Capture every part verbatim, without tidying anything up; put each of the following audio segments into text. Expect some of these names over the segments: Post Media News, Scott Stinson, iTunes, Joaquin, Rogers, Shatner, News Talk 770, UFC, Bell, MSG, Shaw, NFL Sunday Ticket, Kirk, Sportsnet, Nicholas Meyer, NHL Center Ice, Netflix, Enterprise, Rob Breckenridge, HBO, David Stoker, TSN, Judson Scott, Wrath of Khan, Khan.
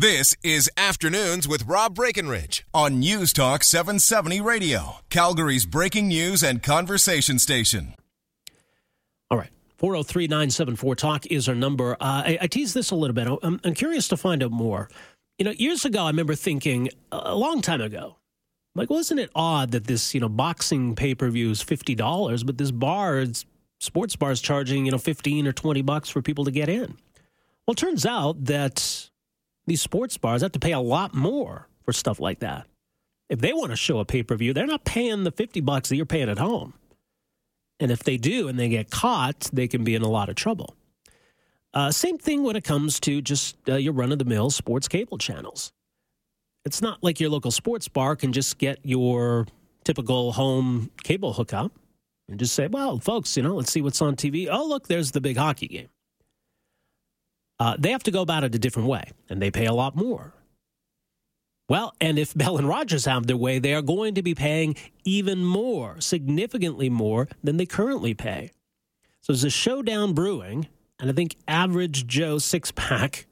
This is Afternoons with Rob Breckenridge on News Talk seven seventy Radio, Calgary's breaking news and conversation station. All right, four oh three, nine seven four, talk is our number. Uh, I, I teased this a little bit. I'm, I'm curious to find out more. You know, years ago, I remember thinking, a long time ago, like, well, isn't it odd that this, you know, boxing pay-per-view is fifty dollars, but this bar, is, sports bar is charging, you know, fifteen or twenty bucks for people to get in? Well, it turns out that these sports bars have to pay a lot more for stuff like that. If they want to show a pay-per-view, they're not paying the fifty bucks that you're paying at home. And if they do and they get caught, they can be in a lot of trouble. Uh, same thing when it comes to just uh, your run-of-the-mill sports cable channels. It's not like your local sports bar can just get your typical home cable hookup and just say, well, folks, you know, let's see what's on T V. Oh, look, there's the big hockey game. Uh, they have to go about it a different way, and they pay a lot more. Well, and if Bell and Rogers have their way, they are going to be paying even more, significantly more than they currently pay. So there's a showdown brewing, and I think average Joe six-pack,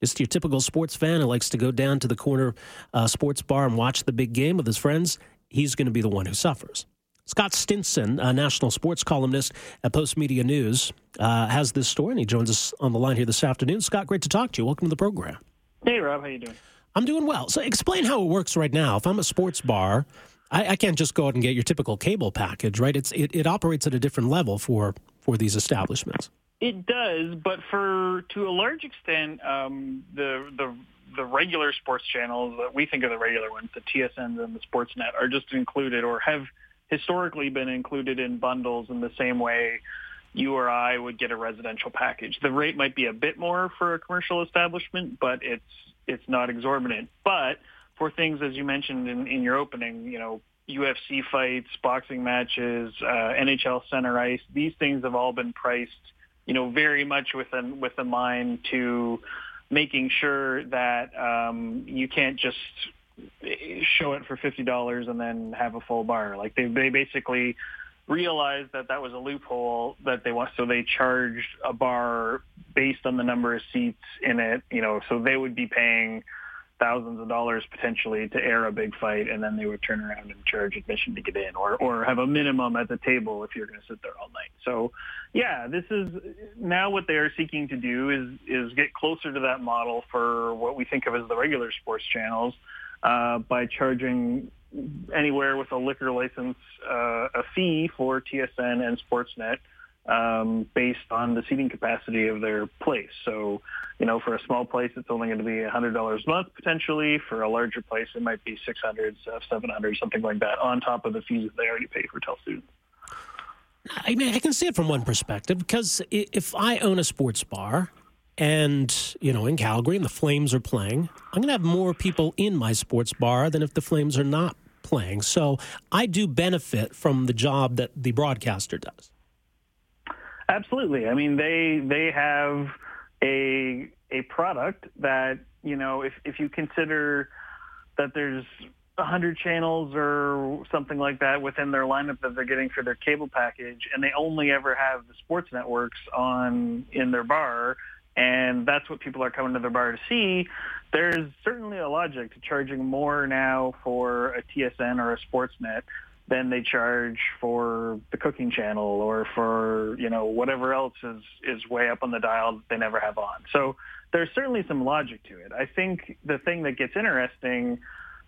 just your typical sports fan who likes to go down to the corner uh, sports bar and watch the big game with his friends, he's going to be the one who suffers. Scott Stinson, a national sports columnist at Post Media News, uh, has this story, and he joins us on the line here this afternoon. Scott, great to talk to you. Welcome to the program. Hey, Rob. How you doing? I'm doing well. So explain how it works right now. If I'm a sports bar, I, I can't just go out and get your typical cable package, right? It's It, it operates at a different level for, for these establishments. It does, but for to a large extent, um, the the... the regular sports channels that we think are the regular ones, the T S Ns and the Sportsnet, are just included or have historically been included in bundles in the same way you or I would get a residential package. The rate might be a bit more for a commercial establishment, but it's it's not exorbitant. But for things, as you mentioned in, in your opening, you know, U F C fights, boxing matches, uh, N H L Center Ice, these things have all been priced, you know, very much with an, with a mind to making sure that um, you can't just show it for fifty dollars and then have a full bar. Like they, they basically realized that that was a loophole that they want. So they charged a bar based on the number of seats in it, you know, so they would be paying thousands of dollars potentially to air a big fight. And then they would turn around and charge admission to get in or, or have a minimum at the table if you're going to sit there all night. So yeah, this is now what they are seeking to do is, is get closer to that model for what we think of as the regular sports channels uh, by charging anywhere with a liquor license, uh, a fee for T S N and Sportsnet um based on the seating capacity of their place. So, you know, for a small place, it's only going to be one hundred dollars a month potentially. For a larger place, it might be six hundred dollars, uh, seven hundred dollars, something like that, on top of the fees that they already pay for hotel students. I mean, I can see it from one perspective, because if I own a sports bar and, you know, in Calgary and the Flames are playing, I'm going to have more people in my sports bar than if the Flames are not playing. So I do benefit from the job that the broadcaster does. Absolutely. I mean, they they have a a product that, you know, if, if you consider that there's one hundred channels or something like that within their lineup that they're getting for their cable package, and they only ever have the sports networks on in their bar, and that's what people are coming to their bar to see, there's certainly a logic to charging more now for a T S N or a Sportsnet then they charge for the cooking channel or for, you know, whatever else is, is way up on the dial that they never have on. So there's certainly some logic to it. I think the thing that gets interesting,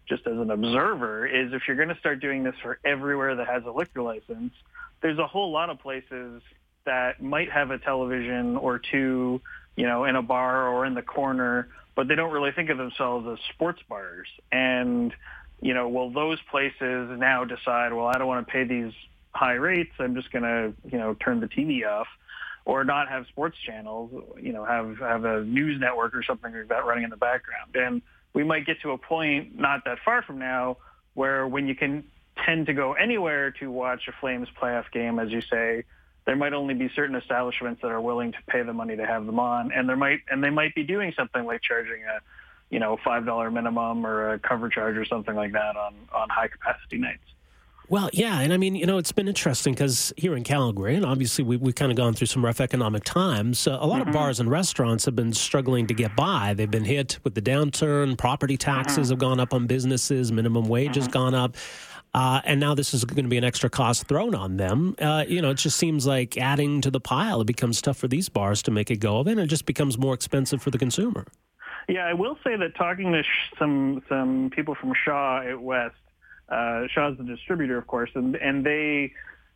just as an observer, is if you're going to start doing this for everywhere that has a liquor license, there's a whole lot of places that might have a television or two, you know, in a bar or in the corner, but they don't really think of themselves as sports bars. And you know, will those places now decide, well, I don't want to pay these high rates. I'm just going to, you know, turn the T V off or not have sports channels, you know, have, have a news network or something like that running in the background. And we might get to a point not that far from now where when you can tend to go anywhere to watch a Flames playoff game, as you say, there might only be certain establishments that are willing to pay the money to have them on. And there might, and they might be doing something like charging a, you know, five dollars minimum or a cover charge or something like that on, on high capacity nights. Well, yeah, and I mean, you know, it's been interesting because here in Calgary, and obviously we, we've kind of gone through some rough economic times, uh, a lot mm-hmm. of bars and restaurants have been struggling to get by. They've been hit with the downturn, property taxes mm-hmm. have gone up on businesses, minimum wage mm-hmm. has gone up, uh, and now this is going to be an extra cost thrown on them. Uh, you know, it just seems like adding to the pile. It becomes tough for these bars to make it go of it, and it just becomes more expensive for the consumer. Yeah, I will say that talking to sh- some, some people from Shaw at West, Uh, Shaw's the distributor, of course, and, and they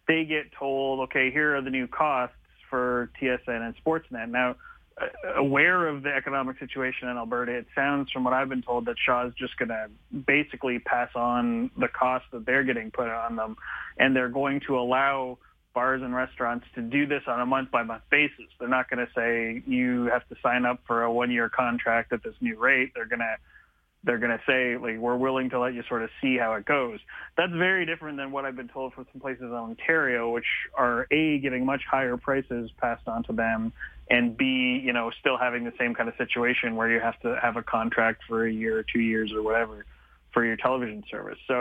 they get told, okay, here are the new costs for T S N and Sportsnet. Now, uh, aware of the economic situation in Alberta, it sounds from what I've been told that Shaw's just going to basically pass on the cost that they're getting put on them, and they're going to allow bars and restaurants to do this on a month-by-month basis. They're not going to say you have to sign up for a one-year contract at this new rate. They're going to They're going to say, like, we're willing to let you sort of see how it goes. That's very different than what I've been told for some places in Ontario, which are, A, getting much higher prices passed on to them, and B, you know, still having the same kind of situation where you have to have a contract for a year or two years or whatever for your television service. So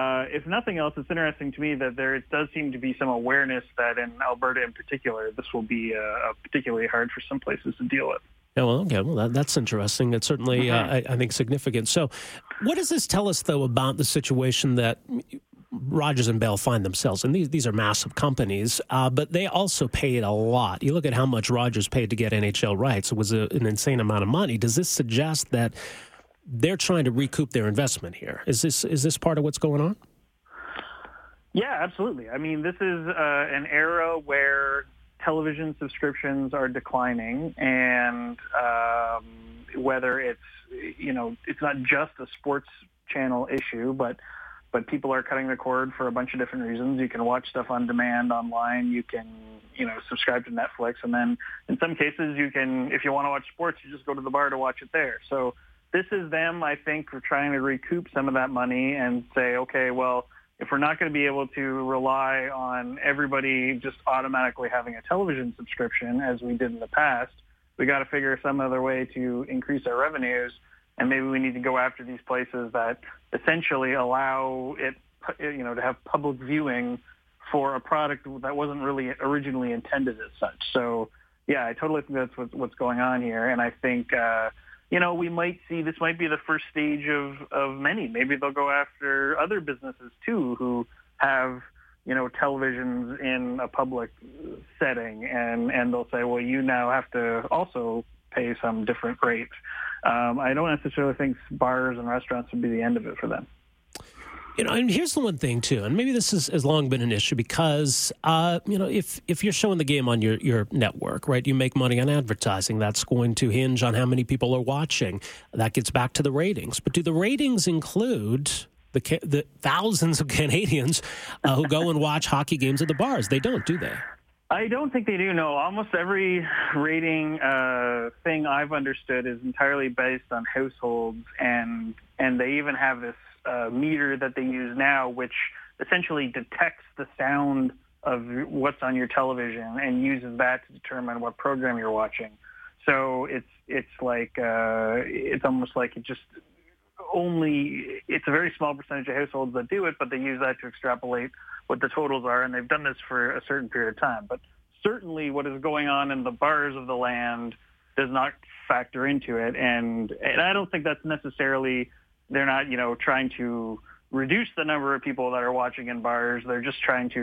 uh, if nothing else, it's interesting to me that there does seem to be some awareness that in Alberta in particular, this will be uh, particularly hard for some places to deal with. Yeah, well, okay, well, that, that's interesting. It's certainly, uh, I, I think, significant. So what does this tell us, though, about the situation that Rogers and Bell find themselves in? These, these are massive companies, uh, but they also paid a lot. You look at how much Rogers paid to get N H L rights. It was a, an insane amount of money. Does this suggest that they're trying to recoup their investment here? Is this is this part of what's going on? Yeah, absolutely. I mean, this is uh, an era where television subscriptions are declining, and um, whether it's, you know, it's not just a sports channel issue, but but people are cutting the cord for a bunch of different reasons. You can watch stuff on demand online. You can, you know, subscribe to Netflix. And then in some cases, you can, if you want to watch sports, you just go to the bar to watch it there. So this is them, I think, for trying to recoup some of that money and say, okay, well, if we're not going to be able to rely on everybody just automatically having a television subscription as we did in the past, we got to figure some other way to increase our revenues, and maybe we need to go after these places that essentially allow it, you know, to have public viewing for a product that wasn't really originally intended as such. So, yeah, I totally think that's what's going on here, and I think, uh, you know, we might see this might be the first stage of, of many. Maybe they'll go after other businesses, too, who have, you know, televisions in a public setting. And, and they'll say, well, you now have to also pay some different rate. Um, I don't necessarily think bars and restaurants would be the end of it for them. You know, and here's the one thing, too, and maybe this is, has long been an issue because, uh, you know, if, if you're showing the game on your, your network, right, you make money on advertising. That's going to hinge on how many people are watching. That gets back to the ratings. But do the ratings include the, the thousands of Canadians uh, who go and watch hockey games at the bars? They don't, do they? I don't think they do, no. Almost every rating uh, thing I've understood is entirely based on households, and and they even have this Uh, meter that they use now, which essentially detects the sound of what's on your television and uses that to determine what program you're watching. So it's it's like uh, it's almost like it just only it's a very small percentage of households that do it, but they use that to extrapolate what the totals are, and they've done this for a certain period of time. But certainly, what is going on in the bars of the land does not factor into it, and and I don't think that's necessarily. They're not, you know, trying to reduce the number of people that are watching in bars. They're just trying to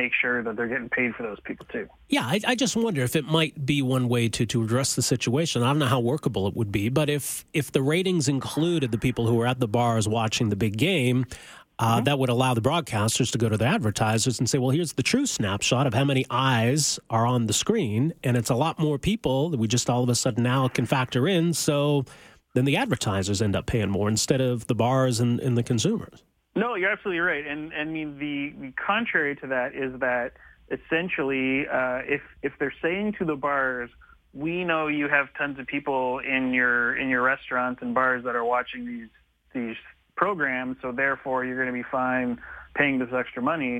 make sure that they're getting paid for those people, too. Yeah, I, I just wonder if it might be one way to, to address the situation. I don't know how workable it would be, but if, if the ratings included the people who were at the bars watching the big game, uh, mm-hmm. that would allow the broadcasters to go to the advertisers and say, well, here's the true snapshot of how many eyes are on the screen, and it's a lot more people that we just all of a sudden now can factor in, so then the advertisers end up paying more instead of the bars and, and the consumers. No, you're absolutely right. And, and I mean, the, the contrary to that is that essentially uh, if if they're saying to the bars, we know you have tons of people in your in your restaurants and bars that are watching these these programs, so therefore you're going to be fine paying this extra money,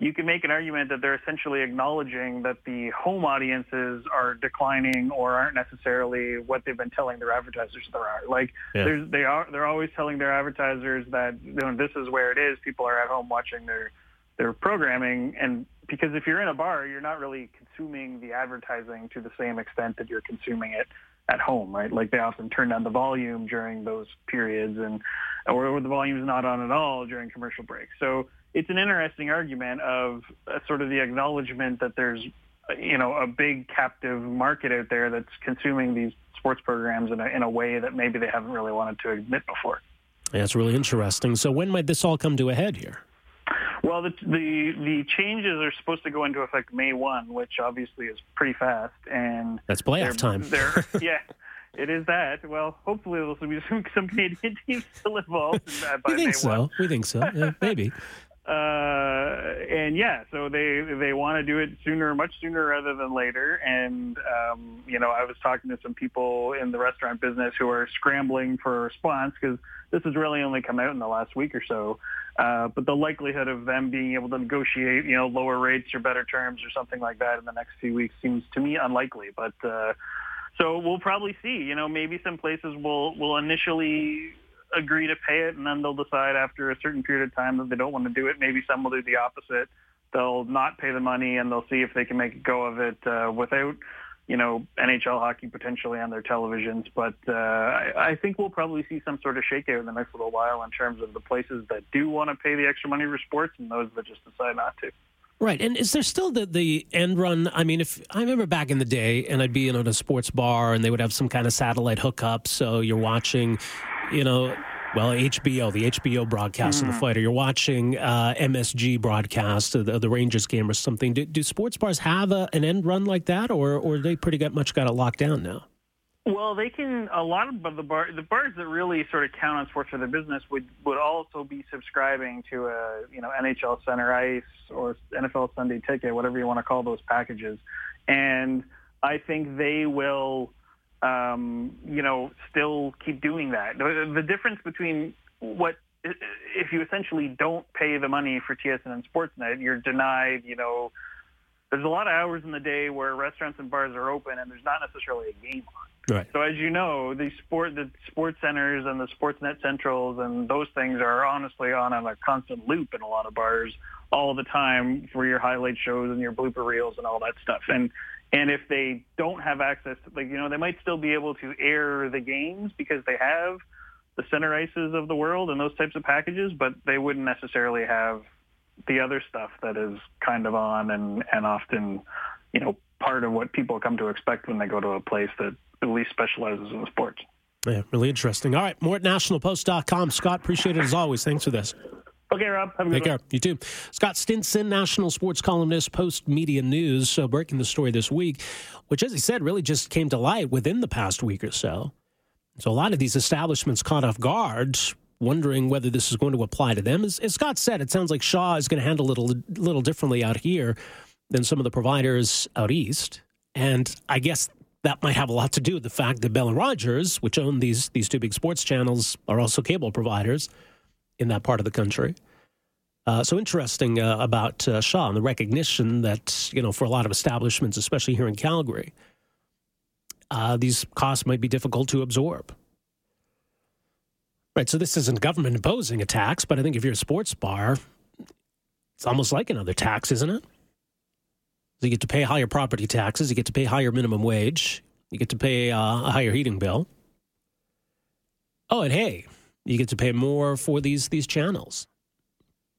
you can make an argument that they're essentially acknowledging that the home audiences are declining or aren't necessarily what they've been telling their advertisers there are. Like yeah. there's, they are, they're always telling their advertisers that, you know, this is where it is. People are at home watching their their programming, and because if you're in a bar, you're not really consuming the advertising to the same extent that you're consuming it at home, right? Like they often turn down the volume during those periods, and or, or the volume's not on at all during commercial breaks. So it's an interesting argument of uh, sort of the acknowledgement that there's, you know, a big captive market out there that's consuming these sports programs in a, in a way that maybe they haven't really wanted to admit before. Yeah, it's really interesting. So when might this all come to a head here? Well, the, the the changes are supposed to go into effect May first, which obviously is pretty fast. And that's playoff they're, time. They're, yeah, it is that. Well, hopefully there will be some, some Canadian teams still involved in that by we think May so. first. We think so. Yeah, maybe. Uh, and yeah, so they they want to do it sooner, much sooner rather than later. And, um, you know, I was talking to some people in the restaurant business who are scrambling for a response because this has really only come out in the last week or so. Uh, but the likelihood of them being able to negotiate, you know, lower rates or better terms or something like that in the next few weeks seems to me unlikely. But uh, so we'll probably see, you know, maybe some places will, will initially agree to pay it, and then they'll decide after a certain period of time that they don't want to do it. Maybe some will do the opposite. They'll not pay the money, and they'll see if they can make a go of it uh, without, you know, N H L hockey potentially on their televisions. But uh, I, I think we'll probably see some sort of shakeout in the next little while in terms of the places that do want to pay the extra money for sports and those that just decide not to. Right. And is there still the, the end run? I mean, if I remember back in the day, and I'd be in a sports bar, and they would have some kind of satellite hookup, so you're watching, you know, well, H B O, the H B O broadcast mm. of the fight, or you're watching uh, M S G broadcast of the, the Rangers game or something. Do, do sports bars have a, an end run like that, or or they pretty much got it locked down now? Well, they can. A lot of the bar, the bars that really sort of count on sports for their business would, would also be subscribing to a, you know, N H L Center Ice or N F L Sunday Ticket, whatever you want to call those packages, and I think they will. Um, you know, still keep doing that. The, the difference between what, if you essentially don't pay the money for T S N and Sportsnet, you're denied, you know, there's a lot of hours in the day where restaurants and bars are open and there's not necessarily a game on. Right. So as you know, the sport, the sports centers and the Sportsnet centrals and those things are honestly on, on a constant loop in a lot of bars all the time for your highlight shows and your blooper reels and all that stuff. And And if they don't have access to, like, you know, they might still be able to air the games because they have the Center Ices of the world and those types of packages, but they wouldn't necessarily have the other stuff that is kind of on and, and often, you know, part of what people come to expect when they go to a place that at least specializes in sports. Yeah, really interesting. All right, more at national post dot com. Scott, appreciate it as always. Thanks for this. Okay, Rob. Have a good Take one. Care. You too. Scott Stinson, national sports columnist, Post Media News, so breaking the story this week, which, as he said, really just came to light within the past week or so. So a lot of these establishments caught off guard, wondering whether this is going to apply to them. As, as Scott said, it sounds like Shaw is going to handle it a little differently out here than some of the providers out east. And I guess that might have a lot to do with the fact that Bell and Rogers, which own these these two big sports channels, are also cable providers in that part of the country. Uh, so interesting uh, about uh, Shaw and the recognition that, you know, for a lot of establishments, especially here in Calgary, uh, these costs might be difficult to absorb. Right, so this isn't government imposing a tax, but I think if you're a sports bar, it's almost like another tax, isn't it? So you get to pay higher property taxes, you get to pay higher minimum wage, you get to pay uh, a higher heating bill. Oh, and hey, you get to pay more for these these channels.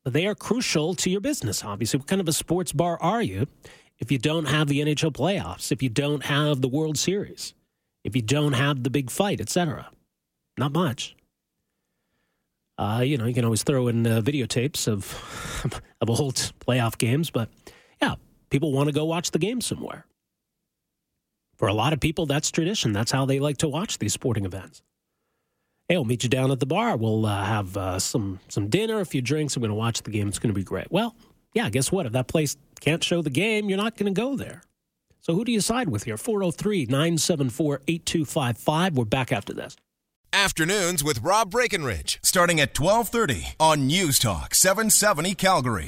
But they are crucial to your business, obviously. What kind of a sports bar are you if you don't have the N H L playoffs, if you don't have the World Series, if you don't have the big fight, et cetera? Not much. Uh, you know, you can always throw in uh, videotapes of, of old playoff games, but yeah, people want to go watch the game somewhere. For a lot of people, that's tradition. That's how they like to watch these sporting events. Hey, we'll meet you down at the bar. We'll uh, have uh, some some dinner, a few drinks. I'm going to watch the game. It's going to be great. Well, yeah, guess what? If that place can't show the game, you're not going to go there. So who do you side with here? four oh three, nine seven four, eight two five five. We're back after this. Afternoons with Rob Breckenridge, starting at twelve thirty on News Talk seven seventy Calgary.